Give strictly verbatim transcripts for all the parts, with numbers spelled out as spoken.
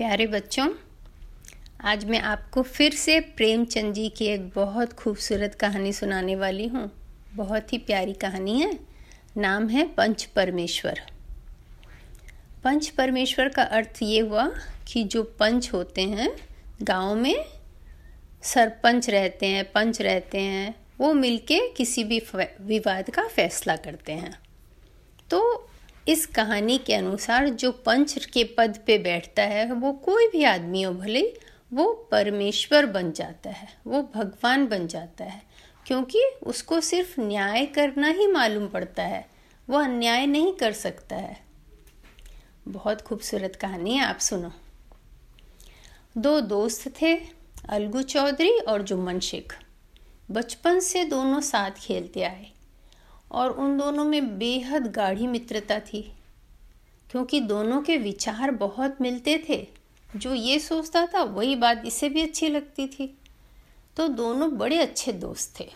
प्यारे बच्चों, आज मैं आपको फिर से प्रेमचंद जी की एक बहुत खूबसूरत कहानी सुनाने वाली हूँ। बहुत ही प्यारी कहानी है। नाम है पंच परमेश्वर। पंच परमेश्वर का अर्थ ये हुआ कि जो पंच होते हैं, गांव में सरपंच रहते हैं, पंच रहते हैं, वो मिलके किसी भी विवाद का फैसला करते हैं। तो इस कहानी के अनुसार जो पंच के पद पे बैठता है वो कोई भी आदमी हो भले, वो परमेश्वर बन जाता है, वो भगवान बन जाता है, क्योंकि उसको सिर्फ न्याय करना ही मालूम पड़ता है, वो अन्याय नहीं कर सकता है। बहुत खूबसूरत कहानी है, आप सुनो। दो दोस्त थे, अलगू चौधरी और जुम्मन शेख। बचपन से दोनों साथ खेलते आए और उन दोनों में बेहद गाढ़ी मित्रता थी, क्योंकि दोनों के विचार बहुत मिलते थे। जो ये सोचता था वही बात इसे भी अच्छी लगती थी, तो दोनों बड़े अच्छे दोस्त थे।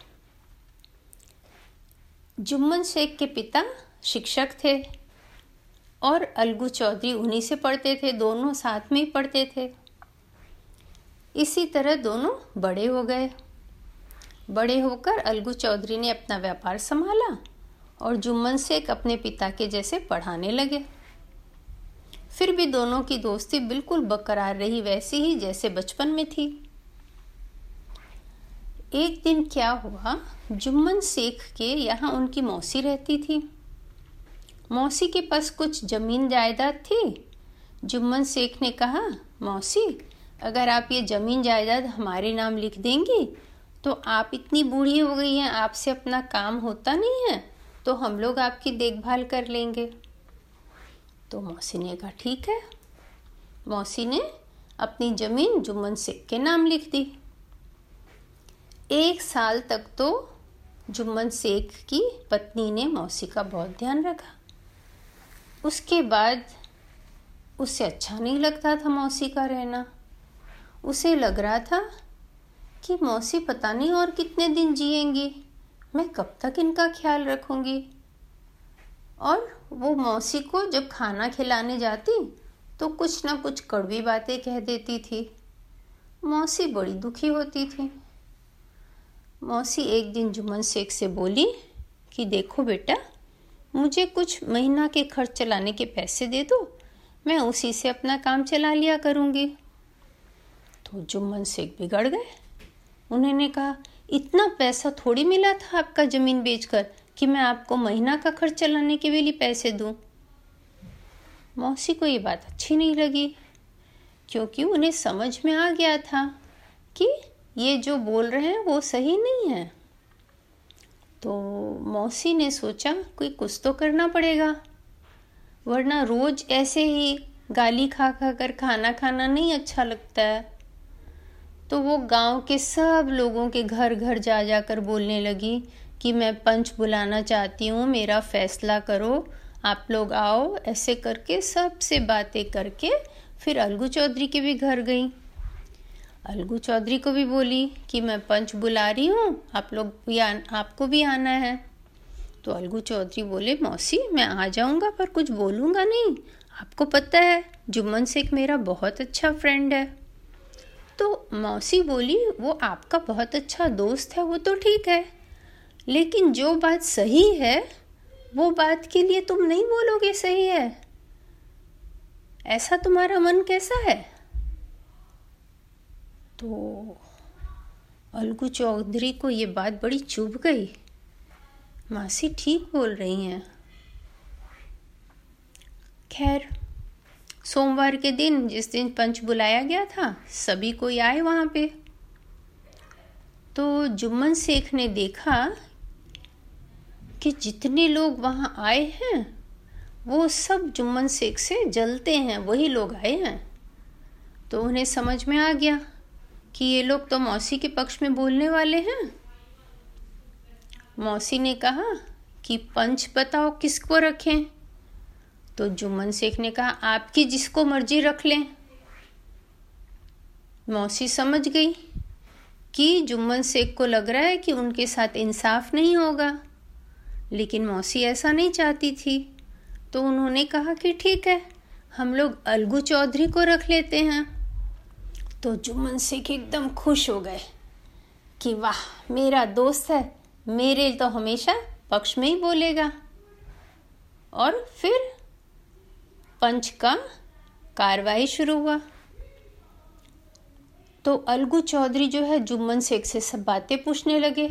जुम्मन शेख के पिता शिक्षक थे और अलगू चौधरी उन्हीं से पढ़ते थे, दोनों साथ में ही पढ़ते थे। इसी तरह दोनों बड़े हो गए। बड़े होकर अलगू चौधरी ने अपना व्यापार संभाला और जुम्मन शेख अपने पिता के जैसे पढ़ाने लगे। फिर भी दोनों की दोस्ती बिल्कुल बरकरार रही, वैसी ही जैसे बचपन में थी। एक दिन क्या हुआ, जुम्मन शेख के यहाँ उनकी मौसी रहती थी। मौसी के पास कुछ ज़मीन जायदाद थी। जुम्मन शेख ने कहा, मौसी अगर आप ये ज़मीन जायदाद हमारे नाम लिख देंगी तो आप इतनी बूढ़ी हो गई हैं, आपसे अपना काम होता नहीं है, तो हम लोग आपकी देखभाल कर लेंगे। तो मौसी ने कहा ठीक है। मौसी ने अपनी ज़मीन जुम्मन शेख के नाम लिख दी। एक साल तक तो जुम्मन शेख की पत्नी ने मौसी का बहुत ध्यान रखा। उसके बाद उसे अच्छा नहीं लगता था मौसी का रहना। उसे लग रहा था कि मौसी पता नहीं और कितने दिन जिएंगी, मैं कब तक इनका ख्याल रखूंगी। और वो मौसी को जब खाना खिलाने जाती तो कुछ ना कुछ कड़वी बातें कह देती थी। मौसी बड़ी दुखी होती थी। मौसी एक दिन जुम्मन शेख से बोली कि देखो बेटा, मुझे कुछ महीना के खर्च चलाने के पैसे दे दो, मैं उसी से अपना काम चला लिया करूँगी। तो जुम्मन शेख बिगड़ गए। उन्होंने कहा, इतना पैसा थोड़ी मिला था आपका ज़मीन बेचकर कि मैं आपको महीना का खर्च चलाने के लिए पैसे दूं। मौसी को ये बात अच्छी नहीं लगी, क्योंकि उन्हें समझ में आ गया था कि ये जो बोल रहे हैं वो सही नहीं है। तो मौसी ने सोचा कोई कुछ तो करना पड़ेगा, वरना रोज़ ऐसे ही गाली खा खा कर खाना खाना नहीं अच्छा लगता है। तो वो गांव के सब लोगों के घर घर जा जा कर बोलने लगी कि मैं पंच बुलाना चाहती हूँ, मेरा फैसला करो, आप लोग आओ। ऐसे करके सबसे बातें करके फिर अलगू चौधरी के भी घर गई। अलगू चौधरी को भी बोली कि मैं पंच बुला रही हूँ, आप लोग भी आ, आपको भी आना है। तो अलगू चौधरी बोले, मौसी मैं आ जाऊँगा पर कुछ बोलूँगा नहीं, आपको पता है जुम्मन शेख मेरा बहुत अच्छा फ्रेंड है। तो मौसी बोली, वो आपका बहुत अच्छा दोस्त है, वो तो ठीक है, लेकिन जो बात सही है वो बात के लिए तुम नहीं बोलोगे सही है, ऐसा तुम्हारा मन कैसा है। तो अलगू चौधरी को ये बात बड़ी चुभ गई, मासी ठीक बोल रही हैं। खैर, सोमवार के दिन, जिस दिन पंच बुलाया गया था, सभी कोई आए वहाँ पे। तो जुम्मन शेख ने देखा कि जितने लोग वहाँ आए हैं वो सब जुम्मन शेख से जलते हैं, वही लोग आए हैं। तो उन्हें समझ में आ गया कि ये लोग तो मौसी के पक्ष में बोलने वाले हैं। मौसी ने कहा कि पंच बताओ किसको रखें। तो जुम्मन शेख ने कहा, आपकी जिसको मर्जी रख लें। मौसी समझ गई कि जुम्मन शेख को लग रहा है कि उनके साथ इंसाफ नहीं होगा, लेकिन मौसी ऐसा नहीं चाहती थी। तो उन्होंने कहा कि ठीक है, हम लोग अलगू चौधरी को रख लेते हैं। तो जुम्मन शेख एकदम खुश हो गए कि वाह, मेरा दोस्त है, मेरे तो हमेशा पक्ष में ही बोलेगा। और फिर पंच का कार्रवाई शुरू हुआ। तो अलगू चौधरी जो है जुम्मन शेख से सब बातें पूछने लगे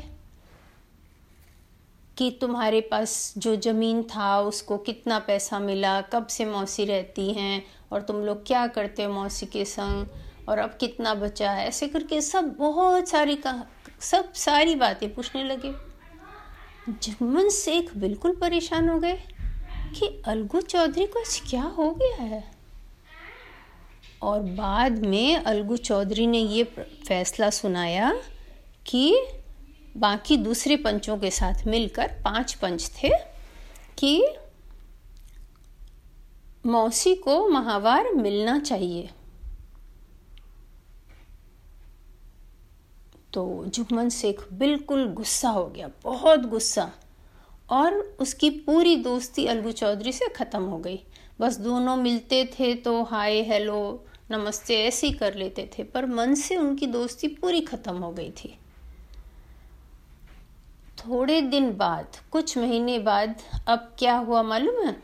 कि तुम्हारे पास जो ज़मीन था उसको कितना पैसा मिला, कब से मौसी रहती हैं और तुम लोग क्या करते हो मौसी के संग, और अब कितना बचा है, ऐसे करके सब बहुत सारी सब सारी बातें पूछने लगे। जुम्मन शेख बिल्कुल परेशान हो गए कि अलगू चौधरी को आज क्या हो गया है। और बाद में अलगू चौधरी ने ये फैसला सुनाया कि बाकी दूसरे पंचों के साथ मिलकर, पांच पंच थे, कि मौसी को माहवार मिलना चाहिए। तो जुम्मन शेख बिल्कुल गुस्सा हो गया, बहुत गुस्सा, और उसकी पूरी दोस्ती अलगू चौधरी से ख़त्म हो गई। बस दोनों मिलते थे तो हाय हेलो नमस्ते ऐसे ही कर लेते थे, पर मन से उनकी दोस्ती पूरी ख़त्म हो गई थी। थोड़े दिन बाद, कुछ महीने बाद, अब क्या हुआ मालूम है?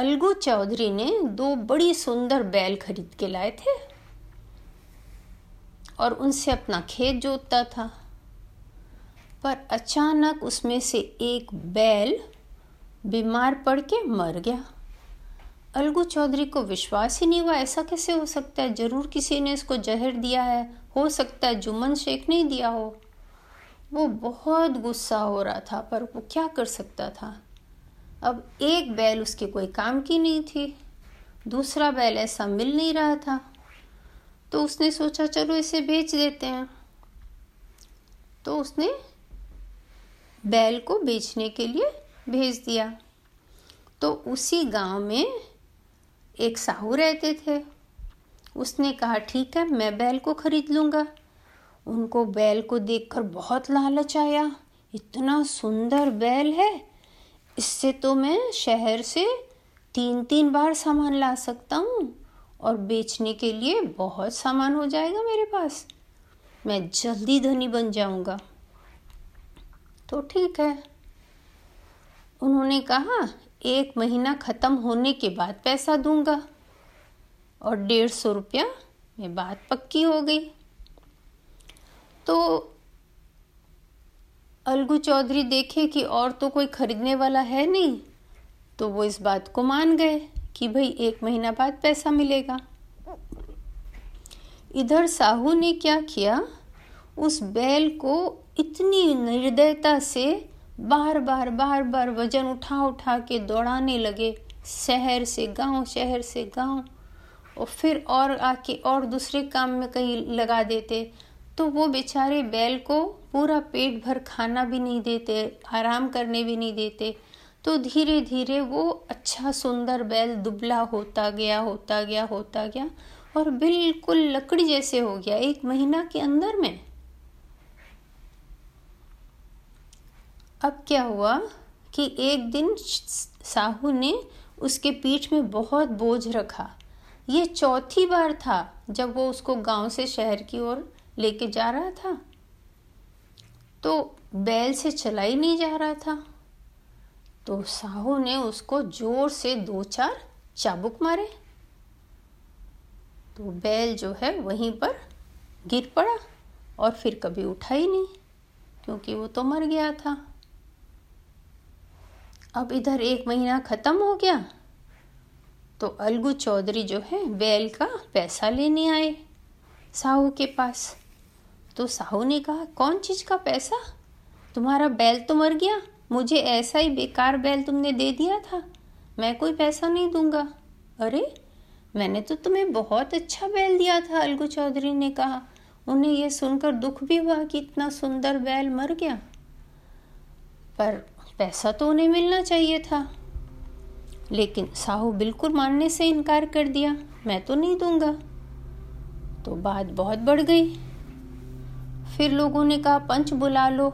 अलगू चौधरी ने दो बड़ी सुंदर बैल खरीद के लाए थे और उनसे अपना खेत जोतता था। पर अचानक उसमें से एक बैल बीमार पड़ के मर गया। अलगू चौधरी को विश्वास ही नहीं हुआ, ऐसा कैसे हो सकता है, जरूर किसी ने इसको जहर दिया है, हो सकता है जुम्मन शेख ने दिया हो। वो बहुत गुस्सा हो रहा था, पर वो क्या कर सकता था। अब एक बैल उसके कोई काम की नहीं थी, दूसरा बैल ऐसा मिल नहीं रहा था, तो उसने सोचा चलो इसे बेच देते हैं। तो उसने बैल को बेचने के लिए भेज दिया। तो उसी गांव में एक साहू रहते थे, उसने कहा ठीक है, मैं बैल को खरीद लूँगा। उनको बैल को देखकर बहुत लालच आया, इतना सुंदर बैल है, इससे तो मैं शहर से तीन तीन बार सामान ला सकता हूँ और बेचने के लिए बहुत सामान हो जाएगा मेरे पास, मैं जल्दी धनी बन जाऊँगा। तो ठीक है, उन्होंने कहा एक महीना ख़त्म होने के बाद पैसा दूंगा, और डेढ़ सौ रुपया में बात पक्की हो गई। तो अलगू चौधरी देखे कि और तो कोई ख़रीदने वाला है नहीं, तो वो इस बात को मान गए कि भाई एक महीना बाद पैसा मिलेगा। इधर साहू ने क्या किया, उस बैल को इतनी निर्दयता से बार बार बार बार वजन उठा उठा के दौड़ाने लगे, शहर से गांव, शहर से गांव, और फिर और आके और दूसरे काम में कहीं लगा देते। तो वो बेचारे बैल को पूरा पेट भर खाना भी नहीं देते, आराम करने भी नहीं देते। तो धीरे धीरे वो अच्छा सुंदर बैल दुबला होता गया होता गया होता गया और बिल्कुल लकड़ी जैसे हो गया एक महीना के अंदर में। अब क्या हुआ कि एक दिन साहू ने उसके पीठ में बहुत बोझ रखा। ये चौथी बार था जब वो उसको गांव से शहर की ओर लेके जा रहा था, तो बैल से चला ही नहीं जा रहा था। तो साहू ने उसको जोर से दो चार चाबुक मारे, तो बैल जो है वहीं पर गिर पड़ा और फिर कभी उठा ही नहीं, क्योंकि वो तो मर गया था। अब इधर एक महीना ख़त्म हो गया, तो अलगू चौधरी जो है बैल का पैसा लेने आए साहू के पास। तो साहू ने कहा कौन चीज़ का पैसा, तुम्हारा बैल तो मर गया, मुझे ऐसा ही बेकार बैल तुमने दे दिया था, मैं कोई पैसा नहीं दूंगा। अरे मैंने तो तुम्हें बहुत अच्छा बैल दिया था, अलगू चौधरी ने कहा। उन्हें यह सुनकर दुख भी हुआ कि इतना सुंदर बैल मर गया, पर पैसा तो उन्हें मिलना चाहिए था। लेकिन साहू बिल्कुल मानने से इनकार कर दिया, मैं तो नहीं दूंगा। तो बात बहुत बढ़ गई। फिर लोगों ने कहा पंच बुला लो,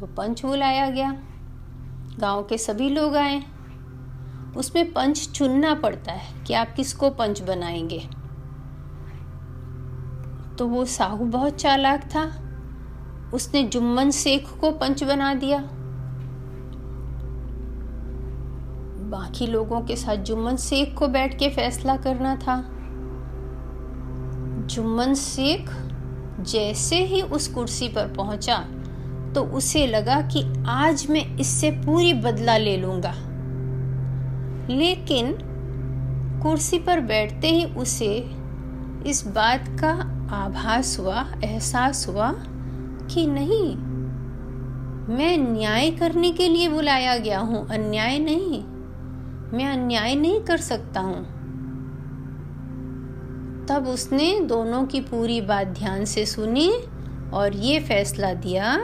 तो पंच बुलाया गया। गांव के सभी लोग आए उसमें पंच चुनना पड़ता है कि आप किसको पंच बनाएंगे। तो वो साहू बहुत चालाक था, उसने जुम्मन शेख को पंच बना दिया। बाकी लोगों के साथ जुम्मन शेख को बैठ के फैसला करना था। जुम्मन शेख जैसे ही उस कुर्सी पर पहुंचा तो उसे लगा कि आज मैं इससे पूरी बदला ले लूंगा, लेकिन कुर्सी पर बैठते ही उसे इस बात का आभास हुआ, एहसास हुआ कि नहीं, मैं न्याय करने के लिए बुलाया गया हूँ, अन्याय नहीं। मैं अन्याय नहीं कर सकता हूँ। तब उसने दोनों की पूरी बात ध्यान से सुनी और ये फैसला दिया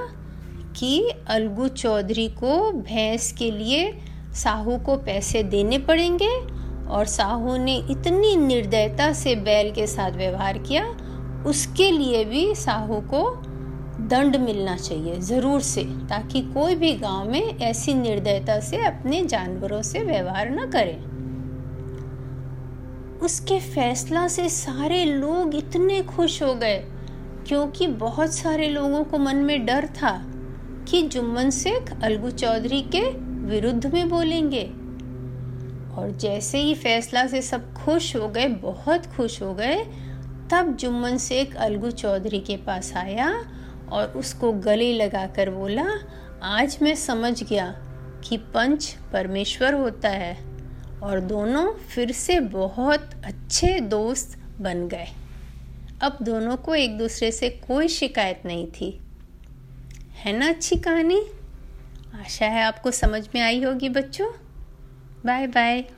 कि अलगू चौधरी को भैंस के लिए साहू को पैसे देने पड़ेंगे। और साहू ने इतनी निर्दयता से बैल के साथ व्यवहार किया, उसके लिए भी साहू को दंड मिलना चाहिए ज़रूर से, ताकि कोई भी गांव में ऐसी निर्दयता से अपने जानवरों से व्यवहार न करे। उसके फैसला से सारे लोग इतने खुश हो गए, क्योंकि बहुत सारे लोगों को मन में डर था कि जुम्मन शेख अलगू चौधरी के विरुद्ध में बोलेंगे। और जैसे ही फैसला से सब खुश हो गए, बहुत खुश हो गए, तब जुम्मन शेख अलगू चौधरी के पास आया और उसको गले लगाकर बोला, आज मैं समझ गया कि पंच परमेश्वर होता है। और दोनों फिर से बहुत अच्छे दोस्त बन गए। अब दोनों को एक दूसरे से कोई शिकायत नहीं थी। है ना अच्छी कहानी? आशा है आपको समझ में आई होगी बच्चों। Bye bye.